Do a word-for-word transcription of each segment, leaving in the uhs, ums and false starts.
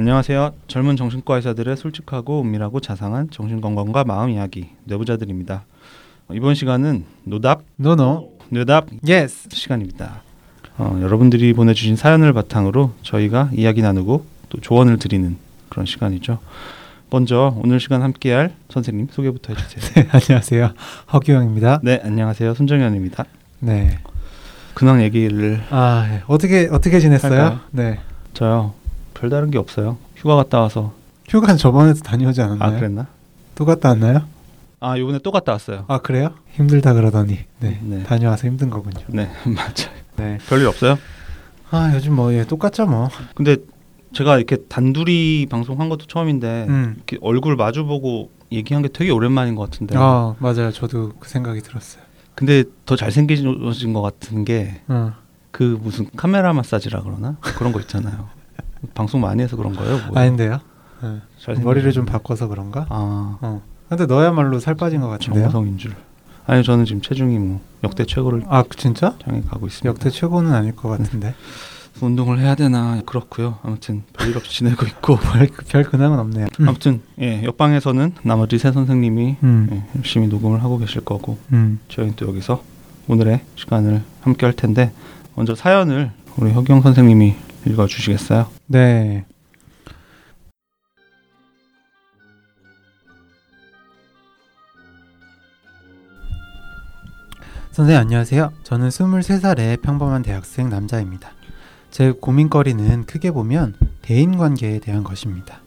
안녕하세요. 젊은 정신과 의사들의 솔직하고 은밀하고 자상한 정신건강과 마음 이야기 뇌부자들입니다. 이번 시간은 노답, 노노, 뇌답, 예스 시간입니다. 어, 여러분들이 보내주신 사연을 바탕으로 저희가 이야기 나누고 또 조언을 드리는 그런 시간이죠. 먼저 오늘 시간 함께할 선생님 소개부터 해주세요. 네, 안녕하세요. 허규영입니다. 네, 안녕하세요. 손정현입니다. 네. 근황 얘기를 아 네. 어떻게 어떻게 지냈어요? 할까요? 네, 저요. 별다른 게 없어요. 휴가 갔다 와서. 휴가는 저번에도 다녀오지 않았나요? 아 그랬나? 또 갔다 왔나요? 아 요번에 또 갔다 왔어요. 아 그래요? 힘들다 그러더니 네, 네. 다녀와서 힘든 거군요. 네 맞아요. 네. 별일 없어요? 아 요즘 뭐 예, 똑같죠 뭐. 근데 제가 이렇게 단둘이 방송한 것도 처음인데 음. 이렇게 얼굴 마주보고 얘기한 게 되게 오랜만인 것 같은데. 아 맞아요. 저도 그 생각이 들었어요. 근데 더 잘생기신 것 같은 게 그 어. 무슨 카메라 마사지라 그러나? 그런 거 있잖아요. 방송 많이 해서 그런 거예요? 뭐예요? 아닌데요. 네. 머리를 좀 바꿔서 그런가? 아. 어. 근데 너야말로 살 빠진 것 같은데요? 정성인 줄. 아니 저는 지금 체중이 뭐 역대 최고를 아 진짜? 향해 가고 있습니다. 역대 최고는 아닐 것 같은데. 운동을 해야 되나 그렇고요. 아무튼 별일 없이 지내고 있고 별, 별 근황은 없네요. 음. 아무튼 예, 옆방에서는 나머지 세 선생님이 음. 예, 열심히 녹음을 하고 계실 거고 음. 저희는 또 여기서 오늘의 시간을 함께 할 텐데 먼저 사연을 우리 허경 선생님이 읽어주시겠어요? 네. 선생님 안녕하세요. 저는 스물세 살의 평범한 대학생 남자입니다. 제 고민거리는 크게 보면 대인관계에 대한 것입니다.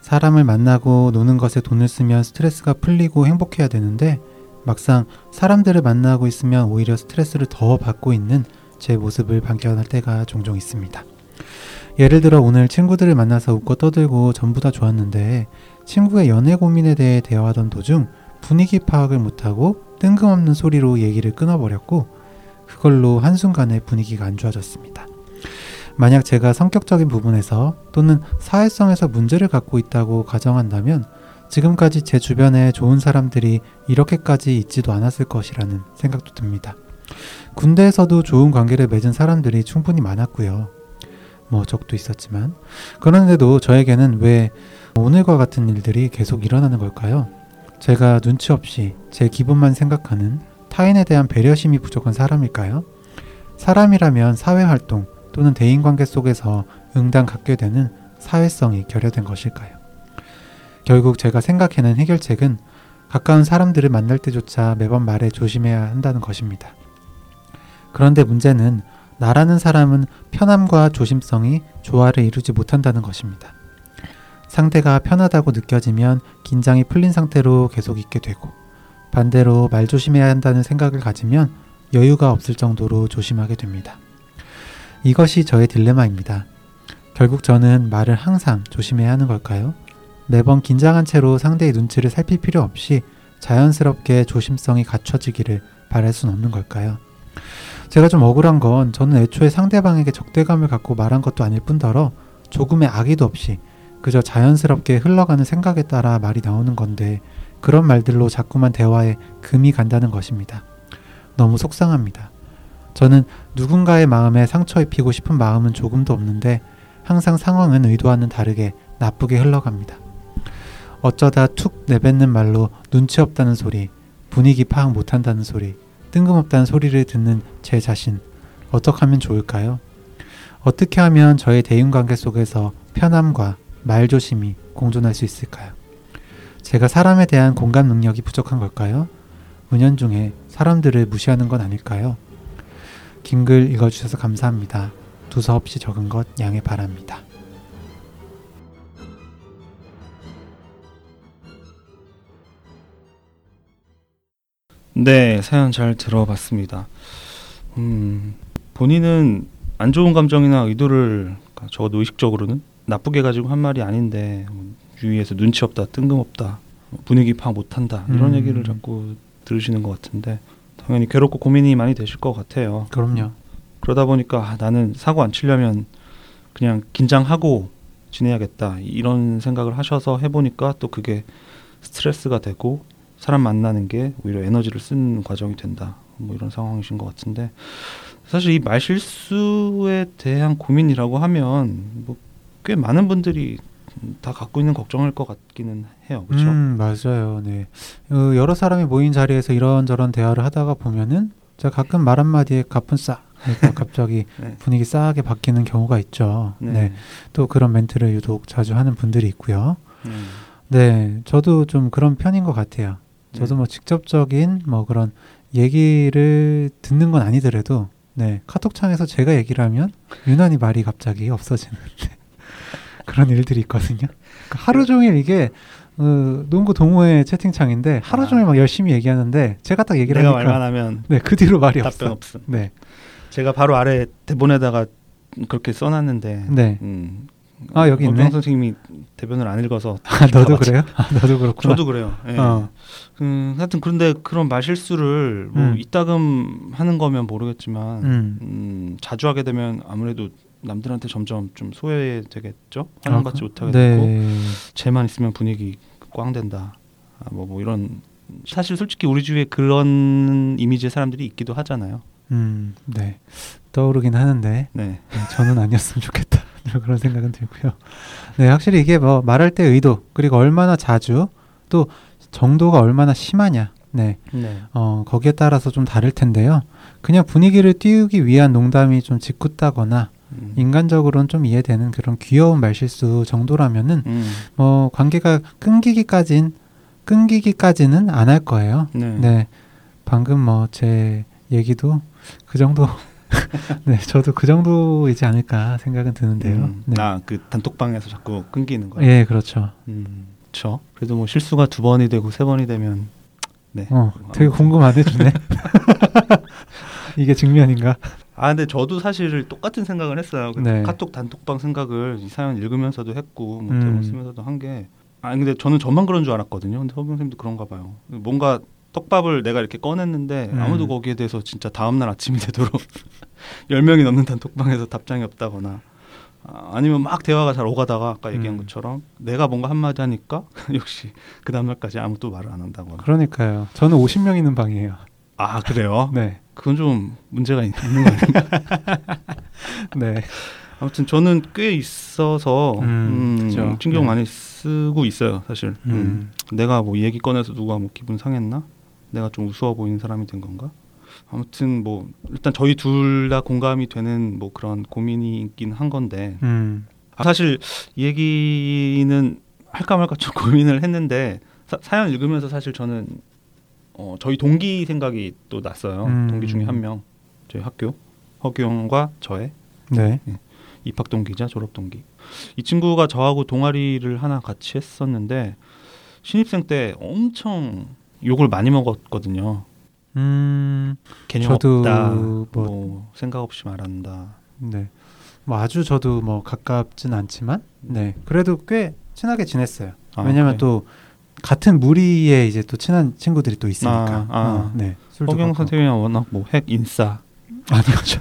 사람을 만나고 노는 것에 돈을 쓰면 스트레스가 풀리고 행복해야 되는데 막상 사람들을 만나고 있으면 오히려 스트레스를 더 받고 있는 제 모습을 발견할 때가 종종 있습니다. 예를 들어 오늘 친구들을 만나서 웃고 떠들고 전부 다 좋았는데 친구의 연애 고민에 대해 대화하던 도중 분위기 파악을 못하고 뜬금없는 소리로 얘기를 끊어버렸고 그걸로 한순간에 분위기가 안 좋아졌습니다. 만약 제가 성격적인 부분에서 또는 사회성에서 문제를 갖고 있다고 가정한다면 지금까지 제 주변에 좋은 사람들이 이렇게까지 있지도 않았을 것이라는 생각도 듭니다. 군대에서도 좋은 관계를 맺은 사람들이 충분히 많았고요. 뭐 적도 있었지만 그런데도 저에게는 왜 오늘과 같은 일들이 계속 일어나는 걸까요? 제가 눈치 없이 제 기분만 생각하는 타인에 대한 배려심이 부족한 사람일까요? 사람이라면 사회활동 또는 대인관계 속에서 응당 갖게 되는 사회성이 결여된 것일까요? 결국 제가 생각해낸 해결책은 가까운 사람들을 만날 때조차 매번 말에 조심해야 한다는 것입니다. 그런데 문제는 나라는 사람은 편함과 조심성이 조화를 이루지 못한다는 것입니다. 상대가 편하다고 느껴지면 긴장이 풀린 상태로 계속 있게 되고 반대로 말 조심해야 한다는 생각을 가지면 여유가 없을 정도로 조심하게 됩니다. 이것이 저의 딜레마입니다. 결국 저는 말을 항상 조심해야 하는 걸까요? 매번 긴장한 채로 상대의 눈치를 살필 필요 없이 자연스럽게 조심성이 갖춰지기를 바랄 순 없는 걸까요? 제가 좀 억울한 건 저는 애초에 상대방에게 적대감을 갖고 말한 것도 아닐 뿐더러 조금의 악의도 없이 그저 자연스럽게 흘러가는 생각에 따라 말이 나오는 건데 그런 말들로 자꾸만 대화에 금이 간다는 것입니다. 너무 속상합니다. 저는 누군가의 마음에 상처 입히고 싶은 마음은 조금도 없는데 항상 상황은 의도와는 다르게 나쁘게 흘러갑니다. 어쩌다 툭 내뱉는 말로 눈치 없다는 소리, 분위기 파악 못한다는 소리, 뜬금없다는 소리를 듣는 제 자신, 어떻게 하면 좋을까요? 어떻게 하면 저의 대인관계 속에서 편함과 말조심이 공존할 수 있을까요? 제가 사람에 대한 공감 능력이 부족한 걸까요? 은연중에 사람들을 무시하는 건 아닐까요? 긴 글 읽어주셔서 감사합니다. 두서없이 적은 것 양해 바랍니다. 네, 사연 잘 들어봤습니다. 음, 본인은 안 좋은 감정이나 의도를 적어도 의식적으로는 나쁘게 가지고 한 말이 아닌데 주위에서 눈치 없다, 뜬금없다, 분위기 파악 못한다 이런 음. 얘기를 자꾸 들으시는 것 같은데 당연히 괴롭고 고민이 많이 되실 것 같아요. 그럼요. 그러다 보니까 아, 나는 사고 안 치려면 그냥 긴장하고 지내야겠다 이런 생각을 하셔서 해보니까 또 그게 스트레스가 되고 사람 만나는 게 오히려 에너지를 쓰는 과정이 된다. 뭐 이런 상황이신 것 같은데 사실 이 말실수에 대한 고민이라고 하면 뭐 꽤 많은 분들이 다 갖고 있는 걱정일 것 같기는 해요. 그렇죠? 음, 맞아요. 네. 여러 사람이 모인 자리에서 이런저런 대화를 하다가 보면은 제가 가끔 말 한마디에 가뿐 싸. 그러니까 갑자기 네. 분위기 싸하게 바뀌는 경우가 있죠. 네. 네. 또 그런 멘트를 유독 자주 하는 분들이 있고요. 음. 네. 저도 좀 그런 편인 것 같아요. 저도 네. 뭐 직접적인 뭐 그런 얘기를 듣는 건 아니더라도 네. 카톡창에서 제가 얘기를 하면 유난히 말이 갑자기 없어지는데 그런 일들이 있거든요. 그러니까 하루 종일 이게 어, 농구 동호회 채팅창인데 하루 종일 막 열심히 얘기하는데 제가 딱 얘기를 내가 하니까 말만 하면 네, 그 뒤로 말이 답변 없어. 네. 제가 바로 아래 대본에다가 그렇게 써놨는데 네. 음, 아 여기 있네. 선생님이 대본을 안 읽어서 아, 너도 그래요? 아, 너도 그렇구나. 저도 그래요. 예. 어. 음, 하여튼 그런데 그런 말실수를 뭐 음. 이따금 하는 거면 모르겠지만 음. 음, 자주 하게 되면 아무래도 남들한테 점점 좀 소외되겠죠. 환영받지 아, 못하게 네. 되고 쟤만 있으면 분위기 꽝 된다. 아, 뭐, 뭐 이런 사실 솔직히 우리 주위에 그런 이미지의 사람들이 있기도 하잖아요. 음, 네 떠오르긴 하는데 네. 네, 저는 아니었으면 좋겠다 그런 생각은 들고요. 네 확실히 이게 뭐 말할 때 의도 그리고 얼마나 자주 또 정도가 얼마나 심하냐 네, 네. 어, 거기에 따라서 좀 다를 텐데요. 그냥 분위기를 띄우기 위한 농담이 좀 짓궂다거나 음. 인간적으로는 좀 이해되는 그런 귀여운 말실수 정도라면은 음. 뭐 관계가 끊기기까진 끊기기까지는 안 할 거예요. 네. 네. 방금 뭐 제 얘기도 그 정도 네 저도 그 정도이지 않을까 생각은 드는데요. 음. 네. 아, 그 단톡방에서 자꾸 끊기는 거예요. 예, 그렇죠. 음. 그렇죠. 그래도 뭐 실수가 두 번이 되고 세 번이 되면 네. 어, 되게 공감 안 해주네. 이게 직면인가? 아 근데 저도 사실 똑같은 생각을 했어요. 네. 카톡 단톡방 생각을 이 사연 읽으면서도 했고 뭐 대본 음. 쓰면서도 한 게 아 근데 저는 저만 그런 줄 알았거든요. 근데 허규영 선생님도 그런가 봐요. 뭔가 떡밥을 내가 이렇게 꺼냈는데 음. 아무도 거기에 대해서 진짜 다음날 아침이 되도록 열 명이 넘는 단톡방에서 답장이 없다거나 아, 아니면 막 대화가 잘 오가다가 아까 얘기한 음. 것처럼 내가 뭔가 한마디 하니까 역시 그 다음날까지 아무도 말을 안 한다거나 그러니까요. 저는 오십 명 있는 방이에요. 아 그래요? 네. 그건 좀 문제가 있는 거 아닌가? 네. 아무튼 저는 꽤 있어서 음, 음, 신경 많이 쓰고 있어요, 사실. 음. 음. 내가 뭐 얘기 꺼내서 누가 뭐 기분 상했나? 내가 좀 우스워 보이는 사람이 된 건가? 아무튼 뭐 일단 저희 둘 다 공감이 되는 뭐 그런 고민이 있긴 한 건데 음. 아, 사실 이 얘기는 할까 말까 좀 고민을 했는데 사, 사연 읽으면서 사실 저는 어, 저희 동기 생각이 또 났어요. 음. 동기 중에 한 명. 저희 학교. 허규영과 저의 네. 네. 입학 동기자 졸업 동기. 이 친구가 저하고 동아리를 하나 같이 했었는데 신입생 때 엄청 욕을 많이 먹었거든요. 음, 개념 없다. 뭐, 뭐 생각 없이 말한다. 네. 뭐 아주 저도 뭐 가깝진 않지만 네. 그래도 꽤 친하게 지냈어요. 아, 왜냐면 그래. 또 같은 무리에 이제 또 친한 친구들이 또 있으니까. 아, 아. 어, 네. 허경 선생님은 워낙 뭐 핵 인싸 아니죠.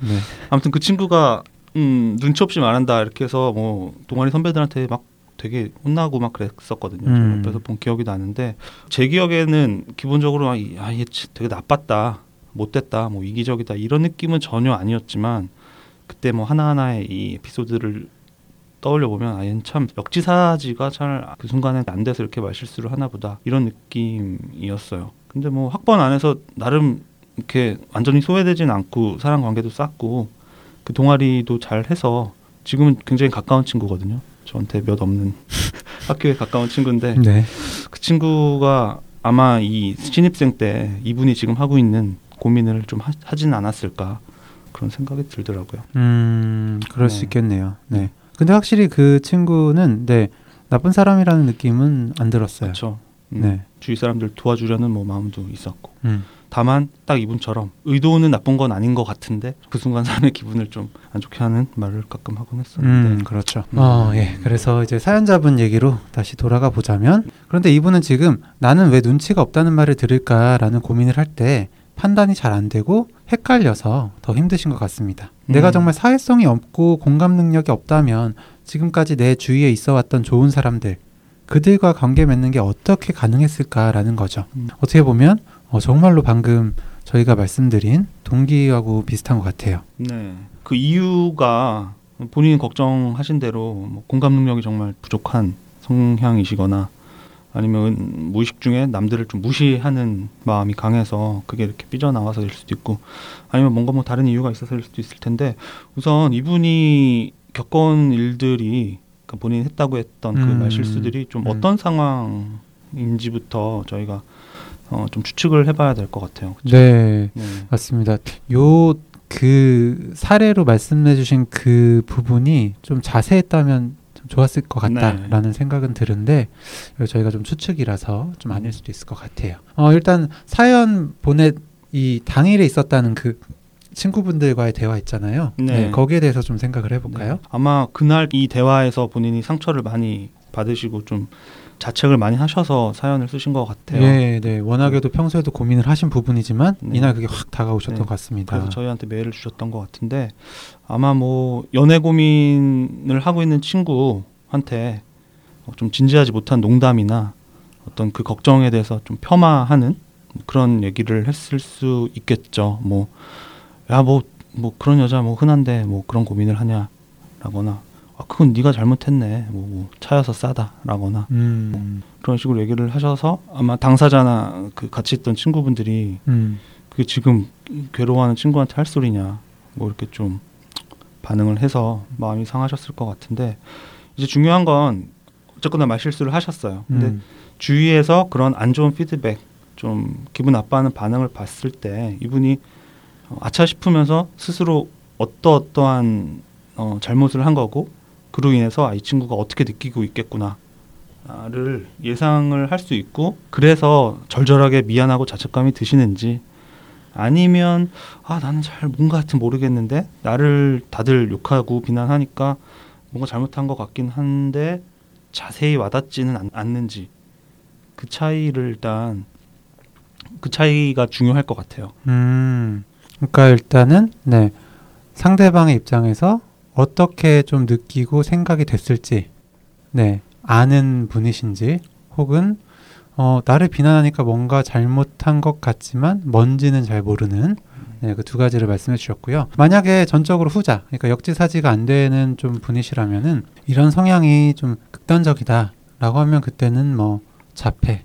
네. 아무튼 그 친구가 음, 눈치 없이 말한다 이렇게 해서 뭐 동아리 선배들한테 막 되게 혼나고 막 그랬었거든요. 음. 옆에서 본 기억이 나는데 제 기억에는 기본적으로 아, 얘 되게 나빴다, 못됐다, 뭐 이기적이다 이런 느낌은 전혀 아니었지만 그때 뭐 하나하나의 이 에피소드를 떠올려 보면 아, 얘는 참 역지사지가 잘 그 순간에 안 돼서 이렇게 말실수를 하나 보다 이런 느낌이었어요. 근데 뭐 학번 안에서 나름 이렇게 완전히 소외되진 않고 사람 관계도 쌓고 그 동아리도 잘 해서 지금은 굉장히 가까운 친구거든요. 저한테 몇 없는 학교에 가까운 친구인데 네. 그 친구가 아마 이 신입생 때 이분이 지금 하고 있는 고민을 좀 하, 하진 않았을까 그런 생각이 들더라고요. 음, 그럴 네. 수 있겠네요. 네. 근데 확실히 그 친구는 네 나쁜 사람이라는 느낌은 안 들었어요. 그렇죠. 음, 네. 주위 사람들 도와주려는 뭐 마음도 있었고 음. 다만 딱 이분처럼 의도는 나쁜 건 아닌 것 같은데 그 순간 사람의 기분을 좀 안 좋게 하는 말을 가끔 하곤 했었는데 음, 그렇죠. 음. 어, 예. 그래서 이제 사연자분 얘기로 다시 돌아가 보자면 그런데 이분은 지금 나는 왜 눈치가 없다는 말을 들을까라는 고민을 할 때 판단이 잘 안 되고 헷갈려서 더 힘드신 것 같습니다. 음. 내가 정말 사회성이 없고 공감 능력이 없다면 지금까지 내 주위에 있어 왔던 좋은 사람들, 그들과 관계 맺는 게 어떻게 가능했을까라는 거죠. 음. 어떻게 보면 어, 정말로 방금 저희가 말씀드린 동기하고 비슷한 것 같아요. 네, 그 이유가 본인이 걱정하신 대로 뭐 공감 능력이 정말 부족한 성향이시거나 아니면 무의식 중에 남들을 좀 무시하는 마음이 강해서 그게 이렇게 삐져나와서일 수도 있고 아니면 뭔가 뭐 다른 이유가 있어서일 수도 있을 텐데 우선 이분이 겪은 일들이 그러니까 본인이 했다고 했던 그 음. 말실수들이 좀 음. 어떤 상황인지부터 저희가 어 좀 추측을 해봐야 될 것 같아요. 그쵸? 네, 네. 맞습니다. 요 그 사례로 말씀해주신 그 부분이 좀 자세했다면 좀 좋았을 것 같다라는 네. 생각은 드는데 저희가 좀 추측이라서 좀 아닐 수도 있을 것 같아요. 어 일단 사연 보내 이 당일에 있었다는 그 친구분들과의 대화 있잖아요. 네. 네, 거기에 대해서 좀 생각을 해볼까요? 네. 아마 그날 이 대화에서 본인이 상처를 많이 받으시고 좀 자책을 많이 하셔서 사연을 쓰신 것 같아요. 네, 네. 워낙에도 평소에도 고민을 하신 부분이지만 네. 이날 그게 확 다가오셨던 네. 것 같습니다. 그래서 저희한테 메일을 주셨던 것 같은데 아마 뭐 연애 고민을 하고 있는 친구한테 좀 진지하지 못한 농담이나 어떤 그 걱정에 대해서 좀 폄하하는 그런 얘기를 했을 수 있겠죠. 뭐 야, 뭐, 뭐 그런 여자 뭐 흔한데 뭐 그런 고민을 하냐라거나. 그건 네가 잘못했네. 뭐 차여서 싸다라거나 음. 뭐 그런 식으로 얘기를 하셔서 아마 당사자나 그 같이 있던 친구분들이 음. 그게 지금 괴로워하는 친구한테 할 소리냐 뭐 이렇게 좀 반응을 해서 마음이 상하셨을 것 같은데 이제 중요한 건 어쨌거나 말실수를 하셨어요. 근데 음. 주위에서 그런 안 좋은 피드백, 좀 기분 나빠하는 반응을 봤을 때 이분이 아차 싶으면서 스스로 어떠어떠한 어, 잘못을 한 거고 그로 인해서 아, 이 친구가 어떻게 느끼고 있겠구나를 예상을 할 수 있고 그래서 절절하게 미안하고 자책감이 드시는지 아니면 아 나는 잘 뭔가 하여튼 모르겠는데 나를 다들 욕하고 비난하니까 뭔가 잘못한 것 같긴 한데 자세히 와닿지는 않, 않는지 그 차이를 일단 그 차이가 중요할 것 같아요. 음, 그러니까 일단은 네 상대방의 입장에서 어떻게 좀 느끼고 생각이 됐을지 네 아는 분이신지 혹은 어, 나를 비난하니까 뭔가 잘못한 것 같지만 뭔지는 잘 모르는 네, 그 두 가지를 말씀해 주셨고요. 만약에 전적으로 후자 그러니까 역지사지가 안 되는 좀 분이시라면은 이런 성향이 좀 극단적이다라고 하면 그때는 뭐 자폐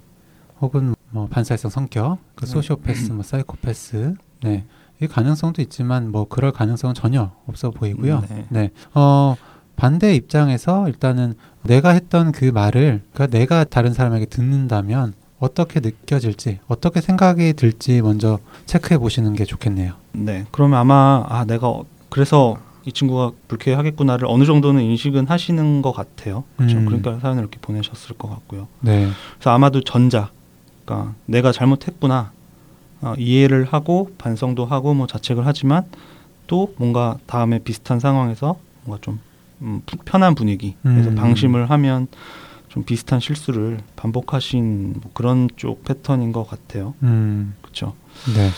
혹은 뭐 반사회성 성격 그 소시오패스 뭐 사이코패스 네 이 가능성도 있지만 뭐 그럴 가능성은 전혀 없어 보이고요. 네. 네. 어, 반대 입장에서 일단은 내가 했던 그 말을 그러니까 내가 다른 사람에게 듣는다면 어떻게 느껴질지 어떻게 생각이 들지 먼저 체크해 보시는 게 좋겠네요. 네. 그러면 아마 아 내가 그래서 이 친구가 불쾌하겠구나를 어느 정도는 인식은 하시는 것 같아요. 그렇죠. 음. 그러니까 사연을 이렇게 보내셨을 것 같고요. 네. 그래서 아마도 전자 그러니까 내가 잘못했구나. 어, 이해를 하고 반성도 하고 뭐 자책을 하지만 또 뭔가 다음에 비슷한 상황에서 뭔가 좀 음, 편한 분위기 그래서 음. 방심을 하면 좀 비슷한 실수를 반복하신 뭐 그런 쪽 패턴인 것 같아요. 음. 그렇죠. 네.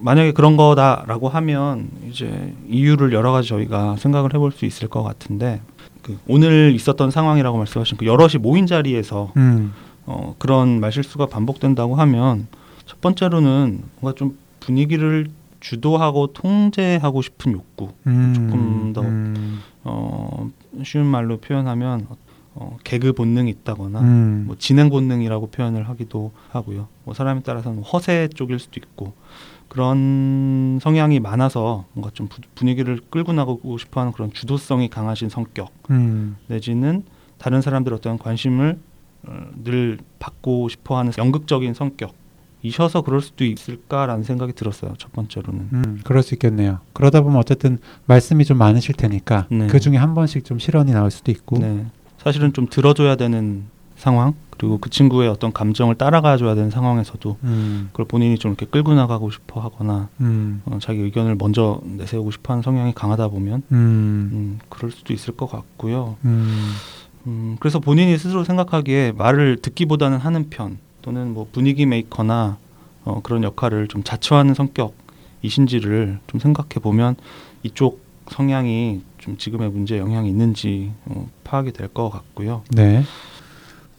만약에 그런 거다라고 하면 이제 이유를 여러 가지 저희가 생각을 해볼 수 있을 것 같은데 그 오늘 있었던 상황이라고 말씀하신 그 여럿이 모인 자리에서 음. 어, 그런 말실수가 반복된다고 하면. 첫 번째로는 뭔가 좀 분위기를 주도하고 통제하고 싶은 욕구 음, 조금 더 음. 어, 쉬운 말로 표현하면 어, 개그 본능이 있다거나 음. 뭐 진행 본능이라고 표현을 하기도 하고요. 뭐 사람에 따라서는 허세 쪽일 수도 있고 그런 성향이 많아서 뭔가 좀 부, 분위기를 끌고 나가고 싶어하는 그런 주도성이 강하신 성격 음. 내지는 다른 사람들의 어떤 관심을 어, 늘 받고 싶어하는 연극적인 성격 이셔서 그럴 수도 있을까라는 생각이 들었어요. 첫 번째로는. 음, 그럴 수 있겠네요. 그러다 보면 어쨌든 말씀이 좀 많으실 테니까 네. 그중에 한 번씩 좀 실언이 나올 수도 있고 네. 사실은 좀 들어줘야 되는 상황 그리고 그 친구의 어떤 감정을 따라가줘야 되는 상황에서도 음. 그걸 본인이 좀 이렇게 끌고 나가고 싶어 하거나 음. 어, 자기 의견을 먼저 내세우고 싶어하는 성향이 강하다 보면 음. 음, 그럴 수도 있을 것 같고요. 음. 음, 그래서 본인이 스스로 생각하기에 말을 듣기보다는 하는 편 또는 뭐 분위기 메이커나 어, 그런 역할을 좀 자처하는 성격이신지를 좀 생각해 보면 이쪽 성향이 좀 지금의 문제에 영향이 있는지 어, 파악이 될 것 같고요. 네,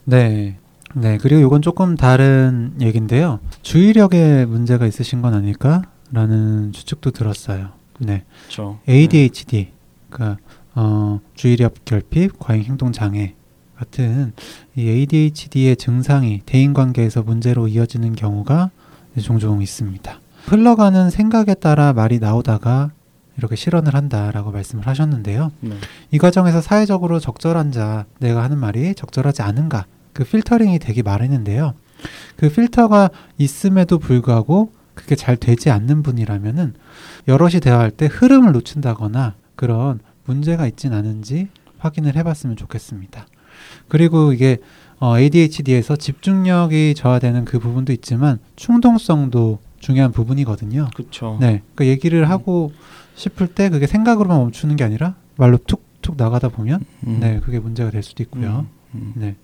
네, 네. 그리고 이건 조금 다른 얘긴데요. 주의력에 문제가 있으신 건 아닐까라는 추측도 들었어요. 네, 그렇죠. 에이디에이치디, 그러니까 어, 주의력 결핍, 과잉 행동 장애 같은 이 에이디에이치디의 증상이 대인관계에서 문제로 이어지는 경우가 종종 있습니다. 흘러가는 생각에 따라 말이 나오다가 이렇게 실언을 한다라고 말씀을 하셨는데요. 네. 이 과정에서 사회적으로 적절한자, 내가 하는 말이 적절하지 않은가, 그 필터링이 되기 마련인데요. 그 필터가 있음에도 불구하고 그게 잘 되지 않는 분이라면은 여럿이 대화할 때 흐름을 놓친다거나 그런 문제가 있진 않은지 확인을 해봤으면 좋겠습니다. 그리고 이게 어, 에이디에이치디에서 집중력이 저하되는 그 부분도 있지만 충동성도 중요한 부분이거든요. 그렇죠. 네, 그 얘기를 하고 싶을 때 그게 생각으로만 멈추는 게 아니라 말로 툭툭 나가다 보면 음. 네, 그게 문제가 될 수도 있고요. 음. 음. 네.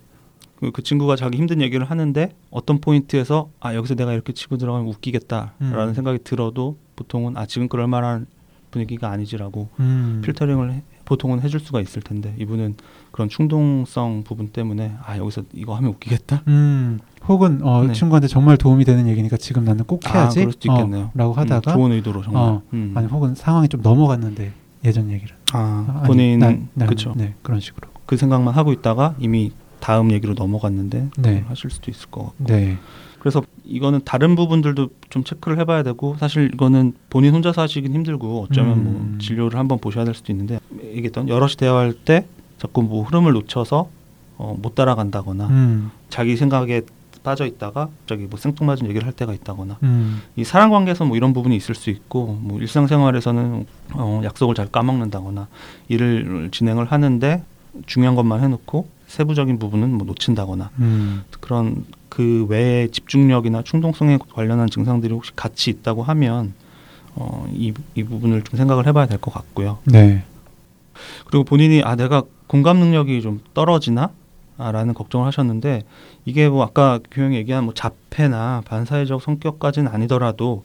그, 그 친구가 자기 힘든 얘기를 하는데 어떤 포인트에서 아 여기서 내가 이렇게 치고 들어가면 웃기겠다라는 음. 생각이 들어도 보통은 아 지금 그럴 만한 분위기가 아니지라고 음. 필터링을 해, 보통은 해줄 수가 있을 텐데 이분은 그런 충동성 부분 때문에 아 여기서 이거 하면 웃기겠다. 음. 혹은 어, 네. 친구한테 정말 도움이 되는 얘기니까 지금 나는 꼭 해야지. 아, 그럴 수도 있겠네요. 어, 라고 하다가 음, 좋은 의도로 정말. 어, 음. 아니 혹은 상황이 좀 넘어갔는데 예전 얘기를. 아, 아니, 본인은 그렇죠. 네, 그런 식으로. 그 생각만 하고 있다가 이미 다음 얘기로 넘어갔는데 네. 하실 수도 있을 것 같고. 네. 그래서 이거는 다른 부분들도 좀 체크를 해봐야 되고 사실 이거는 본인 혼자서 하시긴 힘들고 어쩌면 음. 뭐 진료를 한번 보셔야 될 수도 있는데 얘기했던 여럿이 대화할 때 자꾸 뭐 흐름을 놓쳐서 어, 못 따라간다거나 음. 자기 생각에 빠져 있다가 갑자기 뭐 생뚱맞은 얘기를 할 때가 있다거나 음. 이 사람 관계에서 뭐 이런 부분이 있을 수 있고 뭐 일상생활에서는 어, 약속을 잘 까먹는다거나 일을 진행을 하는데 중요한 것만 해놓고 세부적인 부분은 뭐 놓친다거나 음. 그런 그 외에 집중력이나 충동성에 관련한 증상들이 혹시 같이 있다고 하면 어, 이, 이 부분을 좀 생각을 해봐야 될 것 같고요. 네. 그리고 본인이 아 내가 공감 능력이 좀 떨어지나? 아, 라는 걱정을 하셨는데 이게 뭐 아까 규영이 얘기한 뭐 자폐나 반사회적 성격까지는 아니더라도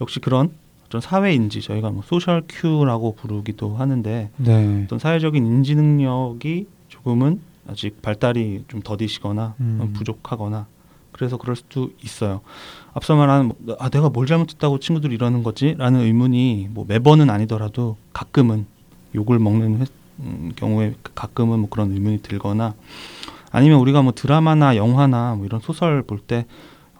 역시 그런 어떤 사회인지 저희가 뭐 소셜 큐라고 부르기도 하는데 네. 어떤 사회적인 인지 능력이 조금은 아직 발달이 좀 더디시거나 음. 부족하거나 그래서 그럴 수도 있어요. 앞서 말한 뭐, 아 내가 뭘 잘못했다고 친구들이 이러는 거지? 라는 의문이 뭐 매번은 아니더라도 가끔은 욕을 먹는 회, 음, 경우에 가끔은 뭐 그런 의문이 들거나 아니면 우리가 뭐 드라마나 영화나 뭐 이런 소설 볼 때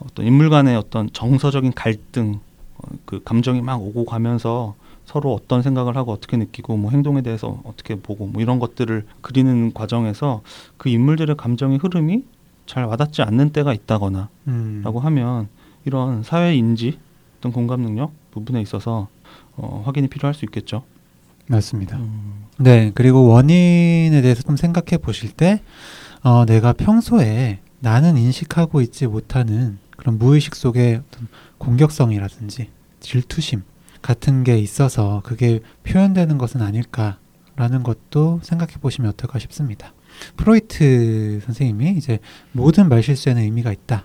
어떤 인물 간의 어떤 정서적인 갈등, 어, 그 감정이 막 오고 가면서 서로 어떤 생각을 하고 어떻게 느끼고 뭐 행동에 대해서 어떻게 보고 뭐 이런 것들을 그리는 과정에서 그 인물들의 감정의 흐름이 잘 와닿지 않는 때가 있다거나 음. 라고 하면 이런 사회인지 어떤 공감 능력 부분에 있어서 어, 확인이 필요할 수 있겠죠. 맞습니다. 음. 네, 그리고 원인에 대해서 좀 생각해 보실 때 어, 내가 평소에 나는 인식하고 있지 못하는 그런 무의식 속의 어떤 공격성이라든지 질투심 같은 게 있어서 그게 표현되는 것은 아닐까라는 것도 생각해 보시면 어떨까 싶습니다. 프로이트 선생님이 이제 모든 말실수에는 의미가 있다.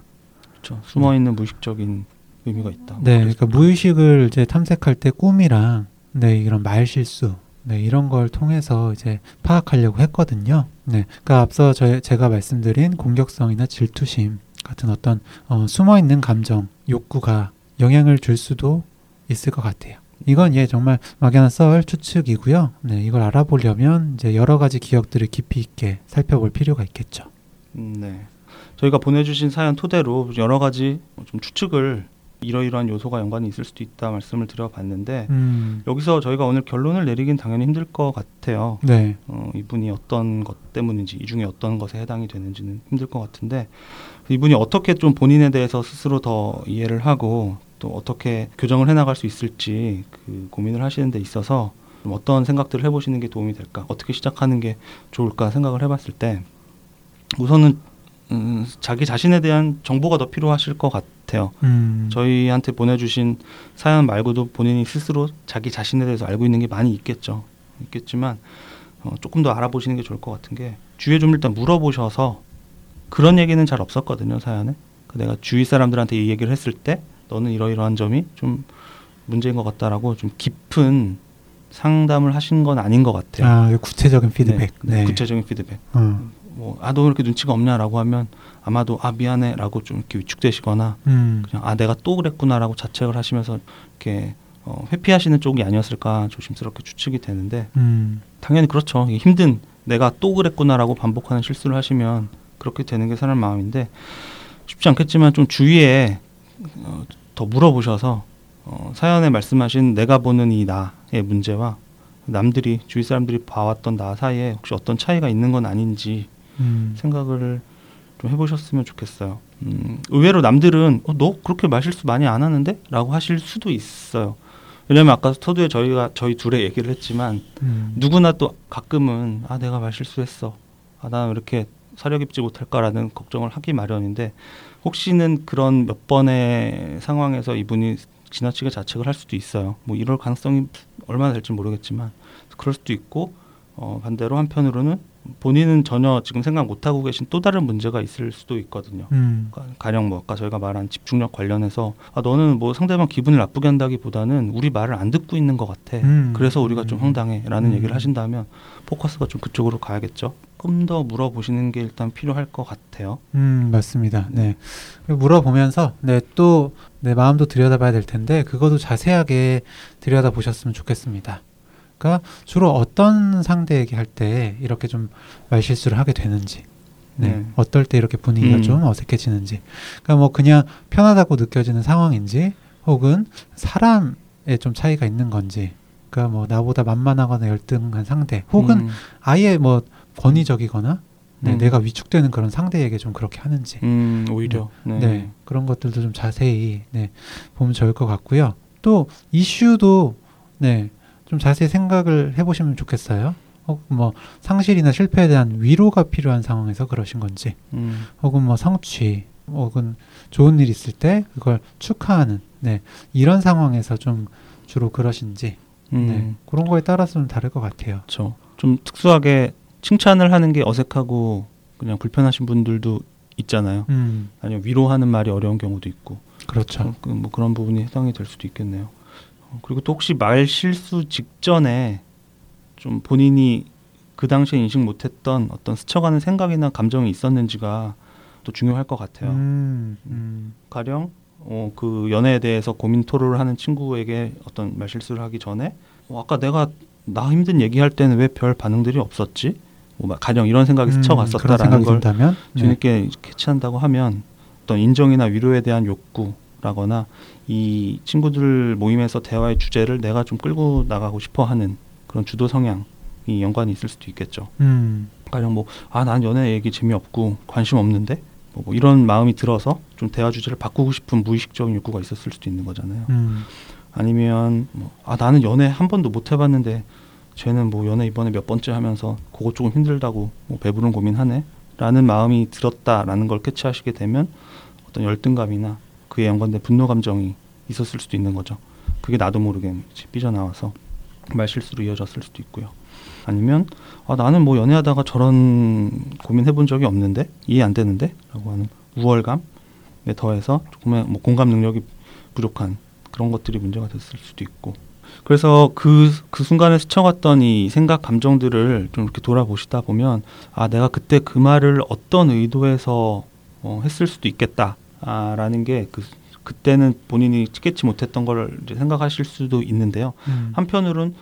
그렇죠. 숨어있는 무의식적인 의미가 있다. 네, 그러니까 무의식을 이제 탐색할 때 꿈이랑 네, 이런 말실수 네, 이런 걸 통해서 이제 파악하려고 했거든요. 네. 그러니까 앞서 저, 제가 말씀드린 공격성이나 질투심 같은 어떤 어, 숨어있는 감정, 욕구가 영향을 줄 수도 있을 것 같아요. 이건 예, 정말 막연한 썰 추측이고요. 네, 이걸 알아보려면 이제 여러 가지 기억들을 깊이 있게 살펴볼 필요가 있겠죠. 음, 네. 저희가 보내주신 사연 토대로 여러 가지 좀 추측을 이러이러한 요소가 연관이 있을 수도 있다 말씀을 드려봤는데 음. 여기서 저희가 오늘 결론을 내리긴 당연히 힘들 것 같아요. 네. 어, 이분이 어떤 것 때문인지 이 중에 어떤 것에 해당이 되는지는 힘들 것 같은데 이분이 어떻게 좀 본인에 대해서 스스로 더 이해를 하고 또 어떻게 교정을 해나갈 수 있을지 그 고민을 하시는 데 있어서 어떤 생각들을 해보시는 게 도움이 될까 어떻게 시작하는 게 좋을까 생각을 해봤을 때 우선은 음, 자기 자신에 대한 정보가 더 필요하실 것 같아요. 음. 저희한테 보내주신 사연 말고도 본인이 스스로 자기 자신에 대해서 알고 있는 게 많이 있겠죠. 있겠지만 어, 조금 더 알아보시는 게 좋을 것 같은 게 주위에 좀 일단 물어보셔서 그런 얘기는 잘 없었거든요. 사연에. 내가 주위 사람들한테 이 얘기를 했을 때 너는 이러이러한 점이 좀 문제인 것 같다라고 좀 깊은 상담을 하신 건 아닌 것 같아요. 아, 구체적인 피드백. 네, 네. 구체적인 피드백. 음. 뭐, 아, 너 왜 이렇게 눈치가 없냐라고 하면 아마도 아 미안해라고 좀 이렇게 위축되시거나 음. 그냥 아 내가 또 그랬구나라고 자책을 하시면서 이렇게 어, 회피하시는 쪽이 아니었을까 조심스럽게 추측이 되는데 음. 당연히 그렇죠. 힘든 내가 또 그랬구나라고 반복하는 실수를 하시면 그렇게 되는 게 사람 마음인데 쉽지 않겠지만 좀 주위에 어, 더 물어보셔서 어, 사연에 말씀하신 내가 보는 이 나의 문제와 남들이 주위 사람들이 봐왔던 나 사이에 혹시 어떤 차이가 있는 건 아닌지 음. 생각을 좀 해보셨으면 좋겠어요. 음, 의외로 남들은 어, 너 그렇게 말실수 많이 안 하는데? 라고 하실 수도 있어요. 왜냐면 아까 서두에 저희가 저희 둘의 얘기를 했지만 음. 누구나 또 가끔은 아 내가 말실수했어. 아 난 이렇게 사려 깊지 못할까라는 걱정을 하기 마련인데 혹시는 그런 몇 번의 상황에서 이분이 지나치게 자책을 할 수도 있어요. 뭐 이럴 가능성이 얼마나 될지 모르겠지만 그럴 수도 있고 어, 반대로 한편으로는 본인은 전혀 지금 생각 못하고 계신 또 다른 문제가 있을 수도 있거든요. 음. 가령 뭐 아까 저희가 말한 집중력 관련해서 아, 너는 뭐 상대방 기분을 나쁘게 한다기보다는 우리 말을 안 듣고 있는 것 같아. 음. 그래서 우리가 음. 좀 황당해 라는 음. 얘기를 하신다면 포커스가 좀 그쪽으로 가야겠죠. 조금 더 물어보시는 게 일단 필요할 것 같아요. 음, 맞습니다. 네. 물어보면서 네, 또 내 마음도 들여다봐야 될 텐데 그것도 자세하게 들여다보셨으면 좋겠습니다. 주로 어떤 상대에게 할 때 이렇게 좀 말실수를 하게 되는지, 네. 네. 어떨 때 이렇게 분위기가 음. 좀 어색해지는지, 그러니까 뭐 그냥 편하다고 느껴지는 상황인지, 혹은 사람에 좀 차이가 있는 건지, 그러니까 뭐 나보다 만만하거나 열등한 상대, 혹은 음. 아예 뭐 권위적이거나 네, 음. 내가 위축되는 그런 상대에게 좀 그렇게 하는지, 음, 오히려 네. 네. 네 그런 것들도 좀 자세히 네, 보면 좋을 것 같고요. 또 이슈도 네. 좀 자세히 생각을 해보시면 좋겠어요. 혹은 뭐 상실이나 실패에 대한 위로가 필요한 상황에서 그러신 건지, 음. 혹은 뭐 성취, 혹은 좋은 일 있을 때 그걸 축하하는 네, 이런 상황에서 좀 주로 그러신지 음. 네, 그런 거에 따라서 좀 다를 것 같아요. 그렇죠. 좀 특수하게 칭찬을 하는 게 어색하고 그냥 불편하신 분들도 있잖아요. 음. 아니면 위로하는 말이 어려운 경우도 있고. 그렇죠. 그, 뭐 그런 부분이 해당이 될 수도 있겠네요. 그리고 또 혹시 말 실수 직전에 좀 본인이 그 당시에 인식 못했던 어떤 스쳐가는 생각이나 감정이 있었는지가 또 중요할 것 같아요. 음, 음. 가령 어, 그 연애에 대해서 고민 토론을 하는 친구에게 어떤 말 실수를 하기 전에 어, 아까 내가 나 힘든 얘기할 때는 왜 별 반응들이 없었지? 뭐, 가령 이런 생각이 음, 스쳐갔었다라는 걸 뒤늦게 네. 캐치한다고 하면 어떤 인정이나 위로에 대한 욕구 라거나 이 친구들 모임에서 대화의 주제를 내가 좀 끌고 나가고 싶어하는 그런 주도 성향이 연관이 있을 수도 있겠죠. 음. 가령 뭐 아, 난 연애 얘기 재미없고 관심 없는데 뭐, 뭐 이런 마음이 들어서 좀 대화 주제를 바꾸고 싶은 무의식적인 욕구가 있었을 수도 있는 거잖아요. 음. 아니면 뭐, 아 나는 연애 한 번도 못 해봤는데 쟤는 뭐 연애 이번에 몇 번째 하면서 그거 조금 힘들다고 뭐 배부른 고민하네 라는 마음이 들었다라는 걸 캐치하시게 되면 어떤 열등감이나 그에 연관된 분노 감정이 있었을 수도 있는 거죠. 그게 나도 모르게 삐져나와서 말실수로 이어졌을 수도 있고요. 아니면 아, 나는 뭐 연애하다가 저런 고민해본 적이 없는데 이해 안 되는데 라고 하는 우월감에 더해서 조금의 뭐 공감 능력이 부족한 그런 것들이 문제가 됐을 수도 있고 그래서 그, 그 순간에 스쳐갔던 이 생각, 감정들을 좀 이렇게 돌아보시다 보면 아 내가 그때 그 말을 어떤 의도에서 어, 했을 수도 있겠다 아, 라는 게 그, 그때는 본인이 깨치 못했던 걸 이제 생각하실 수도 있는데요. 음. 한편으로는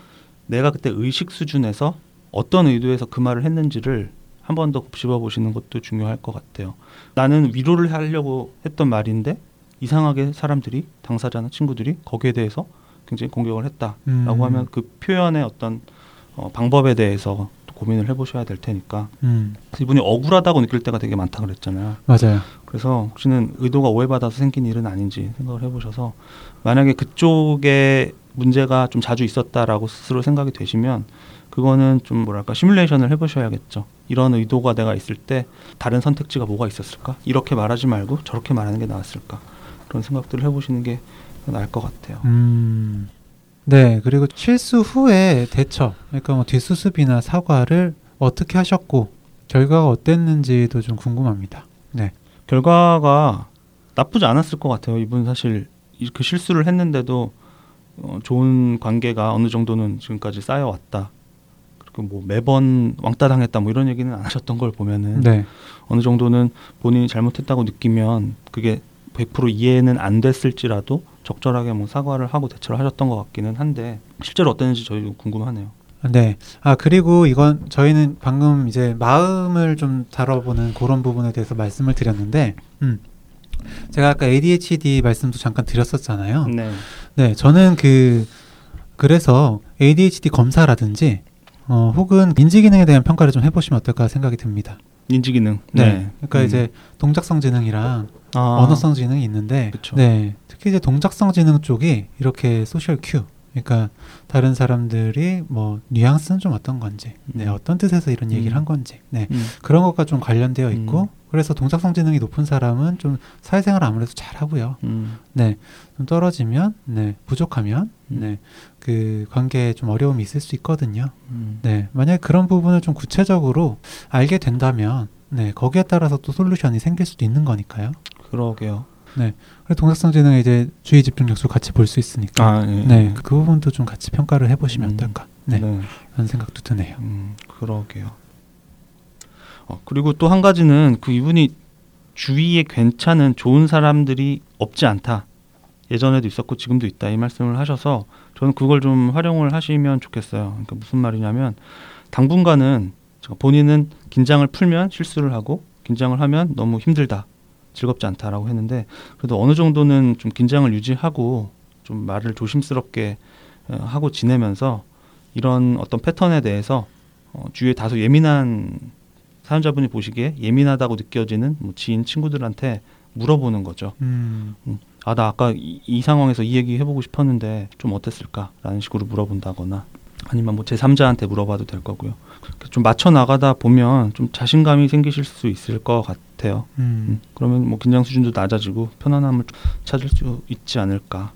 내가 그때 의식 수준에서 어떤 의도에서 그 말을 했는지를 한 번 더 곱씹어 보시는 것도 중요할 것 같아요. 나는 위로를 하려고 했던 말인데 이상하게 사람들이 당사자나 친구들이 거기에 대해서 굉장히 공격을 했다라고 음. 하면 그 표현의 어떤 어, 방법에 대해서 고민을 해보셔야 될 테니까 음. 이분이 억울하다고 느낄 때가 되게 많다고 그랬잖아요. 맞아요. 그래서 혹시는 의도가 오해받아서 생긴 일은 아닌지 생각을 해보셔서 만약에 그쪽에 문제가 좀 자주 있었다라고 스스로 생각이 되시면 그거는 좀 뭐랄까 시뮬레이션을 해보셔야겠죠. 이런 의도가 내가 있을 때 다른 선택지가 뭐가 있었을까? 이렇게 말하지 말고 저렇게 말하는 게 나았을까? 그런 생각들을 해보시는 게 나을 것 같아요. 음. 네, 그리고 실수 후에 대처, 그러니까 뭐 뒷수습이나 사과를 어떻게 하셨고 결과가 어땠는지도 좀 궁금합니다. 네, 결과가 나쁘지 않았을 것 같아요. 이분 사실 이렇게 실수를 했는데도 어, 좋은 관계가 어느 정도는 지금까지 쌓여왔다. 그리고 뭐 매번 왕따 당했다 뭐 이런 얘기는 안 하셨던 걸 보면은 네. 어느 정도는 본인이 잘못했다고 느끼면 그게 백 퍼센트 이해는 안 됐을지라도 적절하게 뭐 사과를 하고 대처를 하셨던 것 같기는 한데 실제로 어땠는지 저희도 궁금하네요. 네. 아, 그리고 이건 저희는 방금 이제 마음을 좀 다뤄보는 그런 부분에 대해서 말씀을 드렸는데, 음. 제가 아까 에이디에이치디 말씀도 잠깐 드렸었잖아요. 네. 네. 저는 그, 그래서 에이디에이치디 검사라든지, 어, 혹은 인지기능에 대한 평가를 좀 해보시면 어떨까 생각이 듭니다. 인지기능? 네. 네. 그러니까 음. 이제 동작성 지능이랑 아. 언어성 지능이 있는데, 그쵸. 네. 특히 이제 동작성 지능 쪽이 이렇게 소셜 큐, 그러니까 다른 사람들이 뭐 뉘앙스는 좀 어떤 건지, 네, 어떤 뜻에서 이런 얘기를 음. 한 건지, 네, 음. 그런 것과 좀 관련되어 있고, 음. 그래서 동작성 지능이 높은 사람은 좀 사회생활 아무래도 잘하고요. 음. 네, 좀 떨어지면, 네, 부족하면, 음. 네, 그 관계에 좀 어려움이 있을 수 있거든요. 음. 네, 만약에 그런 부분을 좀 구체적으로 알게 된다면, 네, 거기에 따라서 또 솔루션이 생길 수도 있는 거니까요. 그러게요. 네, 그리고 동작성 지능의 이제 주의 집중 역수 같이 볼 수 있으니까, 아, 예. 네, 그 부분도 좀 같이 평가를 해보시면 음, 어떨까, 네, 네, 그런 생각도 드네요. 음, 그러게요. 어, 그리고 또 한 가지는 그 이분이 주위에 괜찮은 좋은 사람들이 없지 않다. 예전에도 있었고 지금도 있다 이 말씀을 하셔서 저는 그걸 좀 활용을 하시면 좋겠어요. 그러니까 무슨 말이냐면 당분간은 본인은 긴장을 풀면 실수를 하고 긴장을 하면 너무 힘들다. 즐겁지 않다라고 했는데 그래도 어느 정도는 좀 긴장을 유지하고 좀 말을 조심스럽게 하고 지내면서 이런 어떤 패턴에 대해서 어, 주위에 다소 예민한 사연자분이 보시기에 예민하다고 느껴지는 뭐 지인 친구들한테 물어보는 거죠. 음. 음, 아, 나 아까 이, 이 상황에서 이 얘기 해보고 싶었는데 좀 어땠을까라는 식으로 물어본다거나 아니면 뭐 제삼자한테 물어봐도 될 거고요. 좀 맞춰나가다 보면 좀 자신감이 생기실 수 있을 것 같아요. 음. 음. 그러면 뭐 긴장 수준도 낮아지고 편안함을 찾을 수 있지 않을까.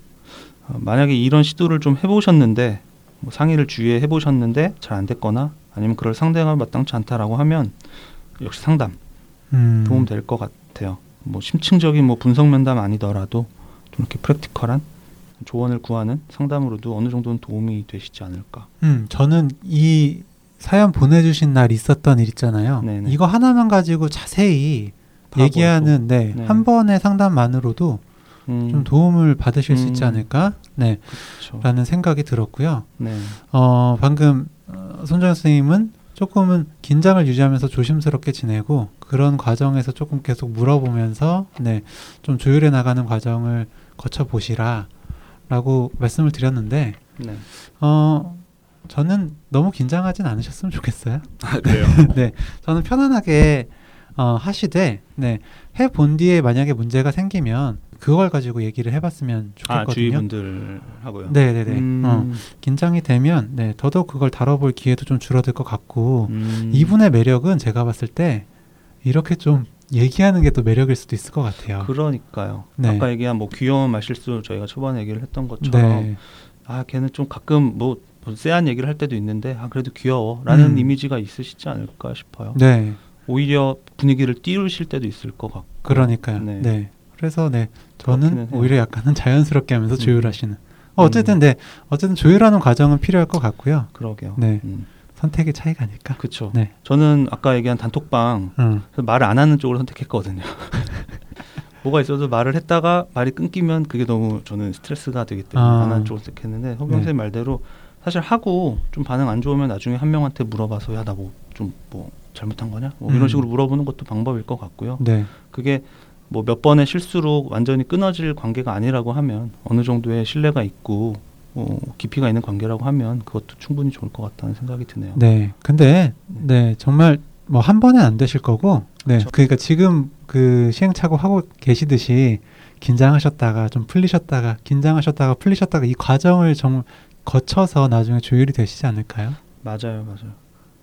어, 만약에 이런 시도를 좀 해보셨는데 뭐 상의를 주위에 해보셨는데 잘 안 됐거나 아니면 그럴 상대가 마땅치 않다라고 하면 역시 상담 음. 도움 될 것 같아요. 뭐 심층적인 뭐 분석 면담 아니더라도 좀 이렇게 프랙티컬한 조언을 구하는 상담으로도 어느 정도는 도움이 되시지 않을까. 음, 저는 이 사연 보내주신 날 있었던 일 있잖아요. 네네. 이거 하나만 가지고 자세히 얘기하는 네, 네. 한 번의 상담만으로도 음. 좀 도움을 받으실 음. 수 있지 않을까? 네, 그쵸. 라는 생각이 들었고요. 네. 어, 방금 손정현 선생님은 조금은 긴장을 유지하면서 조심스럽게 지내고 그런 과정에서 조금 계속 물어보면서 네, 좀 조율해 나가는 과정을 거쳐보시라 라고 말씀을 드렸는데 네. 어, 저는 너무 긴장하진 않으셨으면 좋겠어요. 아, 그래요? 네, 저는 편안하게 어, 하시되 네, 해본 뒤에 만약에 문제가 생기면 그걸 가지고 얘기를 해봤으면 좋겠거든요. 아, 주위분들 하고요? 네네네. 음. 어, 긴장이 되면 네, 더더욱 그걸 다뤄볼 기회도 좀 줄어들 것 같고 음. 이분의 매력은 제가 봤을 때 이렇게 좀 얘기하는 게 또 매력일 수도 있을 것 같아요. 그러니까요. 네. 아까 얘기한 뭐 귀여운 말실수 저희가 초반에 얘기를 했던 것처럼 네. 아 걔는 좀 가끔 뭐 쎄한 얘기를 할 때도 있는데 아 그래도 귀여워 라는 음. 이미지가 있으시지 않을까 싶어요. 네. 오히려 분위기를 띄우실 때도 있을 것 같고. 그러니까요. 네. 네. 그래서 네 저는 오히려 약간은 자연스럽게 하면서 음. 조율하시는 어, 어쨌든 음. 네 어쨌든 조율하는 과정은 필요할 것 같고요. 그러게요. 네. 음. 선택의 차이가 아닐까? 그렇죠. 네. 저는 아까 얘기한 단톡방 음. 말을 안 하는 쪽으로 선택했거든요. 뭐가 있어도 말을 했다가 말이 끊기면 그게 너무 저는 스트레스가 되기 때문에 아. 안 하는 쪽으로 선택했는데 허경 네. 선생님 말대로 사실 하고 좀 반응 안 좋으면 나중에 한 명한테 물어봐서 야 나 뭐 좀 뭐 잘못한 거냐? 뭐 음. 이런 식으로 물어보는 것도 방법일 것 같고요. 네. 그게 뭐 몇 번의 실수로 완전히 끊어질 관계가 아니라고 하면 어느 정도의 신뢰가 있고 어, 깊이가 있는 관계라고 하면 그것도 충분히 좋을 것 같다는 생각이 드네요. 네, 근데 네 정말 뭐 한 번에 안 되실 거고, 네, 그렇죠. 그러니까 지금 그 시행착오 하고 계시듯이 긴장하셨다가 좀 풀리셨다가 긴장하셨다가 풀리셨다가 이 과정을 좀 거쳐서 나중에 조율이 되시지 않을까요? 맞아요, 맞아요.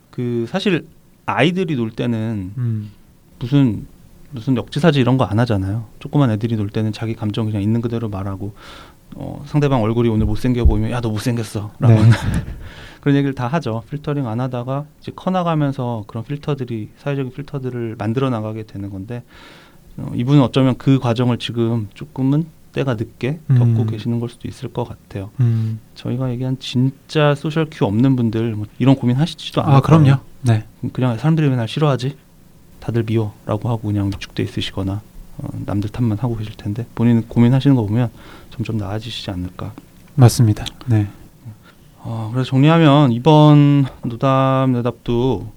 그 사실 아이들이 놀 때는 음. 무슨 무슨 역지사지 이런 거 안 하잖아요. 조그만 애들이 놀 때는 자기 감정 그냥 있는 그대로 말하고. 어, 상대방 얼굴이 오늘 못생겨 보이면 야 너 못생겼어 라고 네. 그런 얘기를 다 하죠. 필터링 안 하다가 이제 커나가면서 그런 필터들이 사회적인 필터들을 만들어 나가게 되는 건데 어, 이분은 어쩌면 그 과정을 지금 조금은 때가 늦게 겪고 음. 계시는 걸 수도 있을 것 같아요. 음. 저희가 얘기한 진짜 소셜 큐 없는 분들 뭐 이런 고민 하시지도 않아요. 아, 그럼요. 네. 그냥 사람들이 왜 날 싫어하지? 다들 미워 라고 하고 그냥 위축돼 있으시거나 어, 남들 탓만 하고 계실 텐데 본인 고민하시는 거 보면 점점 나아지시지 않을까. 맞습니다. 네. 어, 그래서 정리하면 이번 노담 대답도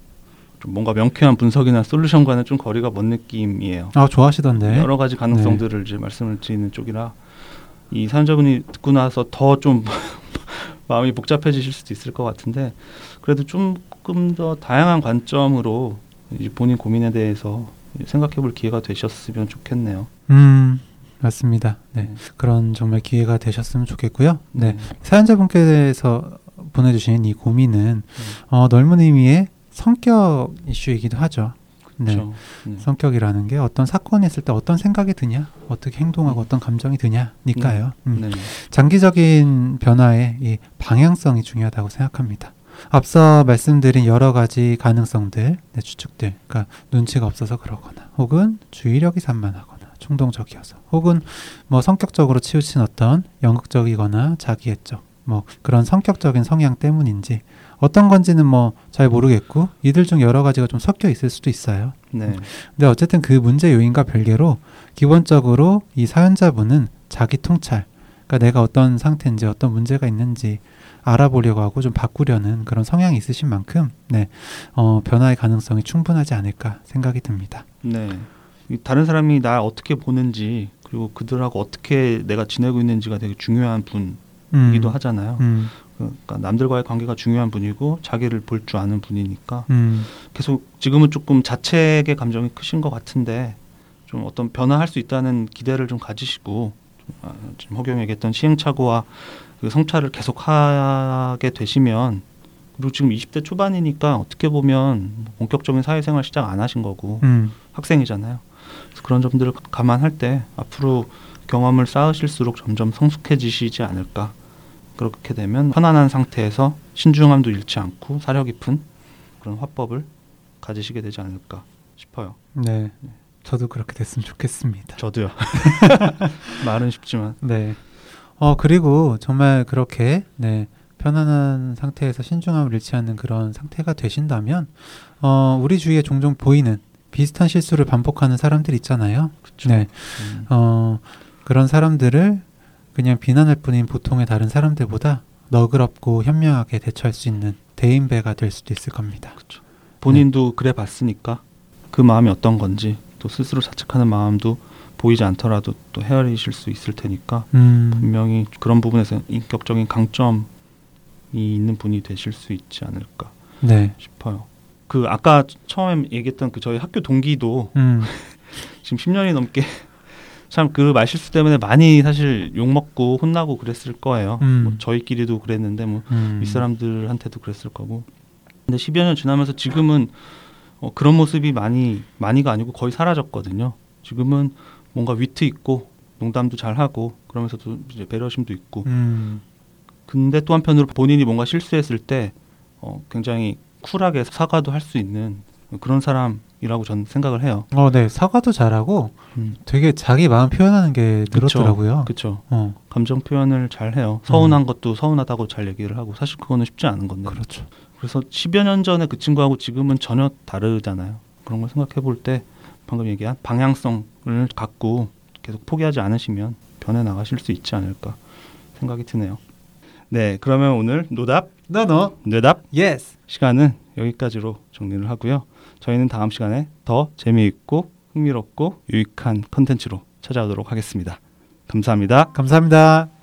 좀 뭔가 명쾌한 분석이나 솔루션과는 좀 거리가 먼 느낌이에요. 아, 좋아하시던데. 여러 가지 가능성들을 네. 이제 말씀을 드리는 쪽이라 이 사연자분이 듣고 나서 더 좀 마음이 복잡해지실 수도 있을 것 같은데 그래도 조금 더 다양한 관점으로 이제 본인 고민에 대해서 생각해볼 기회가 되셨으면 좋겠네요. 음, 맞습니다. 네, 그런 정말 기회가 되셨으면 좋겠고요. 네, 네. 사연자분께서 보내주신 이 고민은 네. 어, 넓은 의미의 성격 이슈이기도 하죠. 그렇죠. 네. 네. 성격이라는 게 어떤 사건이 있을 때 어떤 생각이 드냐, 어떻게 행동하고 네. 어떤 감정이 드냐니까요. 네. 음. 네. 장기적인 변화의 이 방향성이 중요하다고 생각합니다. 앞서 말씀드린 여러 가지 가능성들, 네, 추측들, 그러니까 눈치가 없어서 그러거나, 혹은 주의력이 산만하거나, 충동적이어서, 혹은 뭐 성격적으로 치우친 어떤 연극적이거나 자기애적, 뭐 그런 성격적인 성향 때문인지 어떤 건지는 뭐 잘 모르겠고 이들 중 여러 가지가 좀 섞여 있을 수도 있어요. 네. 근데 어쨌든 그 문제 요인과 별개로 기본적으로 이 사연자분은 자기 통찰, 그러니까 내가 어떤 상태인지 어떤 문제가 있는지 알아보려고 하고 좀 바꾸려는 그런 성향이 있으신 만큼 네, 어, 변화의 가능성이 충분하지 않을까 생각이 듭니다. 네, 다른 사람이 나 어떻게 보는지 그리고 그들하고 어떻게 내가 지내고 있는지가 되게 중요한 분이기도 음. 하잖아요. 음. 그러니까 남들과의 관계가 중요한 분이고 자기를 볼 줄 아는 분이니까 음. 계속 지금은 조금 자책의 감정이 크신 것 같은데 좀 어떤 변화할 수 있다는 기대를 좀 가지시고 아, 지금 허경이 얘기했던 시행착오와 그 성찰을 계속 하게 되시면 그리고 지금 이십 대 초반이니까 어떻게 보면 본격적인 사회생활 시작 안 하신 거고 음. 학생이잖아요. 그래서 그런 점들을 감안할 때 앞으로 경험을 쌓으실수록 점점 성숙해지시지 않을까. 그렇게 되면 편안한 상태에서 신중함도 잃지 않고 사려 깊은 그런 화법을 가지시게 되지 않을까 싶어요. 네. 네. 저도 그렇게 됐으면 좋겠습니다. 저도요. 말은 쉽지만. 네. 어 그리고 정말 그렇게 네, 편안한 상태에서 신중함을 잃지 않는 그런 상태가 되신다면 어, 우리 주위에 종종 보이는 비슷한 실수를 반복하는 사람들 있잖아요. 그쵸. 네. 음. 어, 그런 사람들을 그냥 비난할 뿐인 보통의 다른 사람들보다 너그럽고 현명하게 대처할 수 있는 대인배가 될 수도 있을 겁니다. 그쵸. 본인도 네. 그래 봤으니까 그 마음이 어떤 건지 또 스스로 자책하는 마음도 보이지 않더라도 또 헤아리실 수 있을 테니까 음. 분명히 그런 부분에서 인격적인 강점이 있는 분이 되실 수 있지 않을까 네. 싶어요. 그 아까 처음에 얘기했던 그 저희 학교 동기도 음. 지금 십 년이 넘게 참 그 말실수 때문에 많이 사실 욕먹고 혼나고 그랬을 거예요. 음. 뭐 저희끼리도 그랬는데 뭐 음. 윗사람들한테도 그랬을 거고. 근데 십여 년 지나면서 지금은 어, 그런 모습이 많이 많이가 아니고 거의 사라졌거든요. 지금은 뭔가 위트 있고 농담도 잘하고 그러면서도 이제 배려심도 있고 음. 근데 또 한편으로 본인이 뭔가 실수했을 때 어, 굉장히 쿨하게 사과도 할 수 있는 그런 사람이라고 저는 생각을 해요. 어, 네. 사과도 잘하고 음. 되게 자기 마음 표현하는 게 늘었더라고요. 그렇죠. 어. 감정 표현을 잘해요. 서운한 음. 것도 서운하다고 잘 얘기를 하고 사실 그거는 쉽지 않은 건데. 그렇죠. 그래서 십여 년 전에 그 친구하고 지금은 전혀 다르잖아요. 그런 걸 생각해 볼 때 방금 얘기한 방향성을 갖고 계속 포기하지 않으시면 변해 나가실 수 있지 않을까 생각이 드네요. 네, 그러면 오늘 노답, 너너, 뇌답, 예스 시간은 여기까지로 정리를 하고요. 저희는 다음 시간에 더 재미있고 흥미롭고 유익한 컨텐츠로 찾아오도록 하겠습니다. 감사합니다. 감사합니다.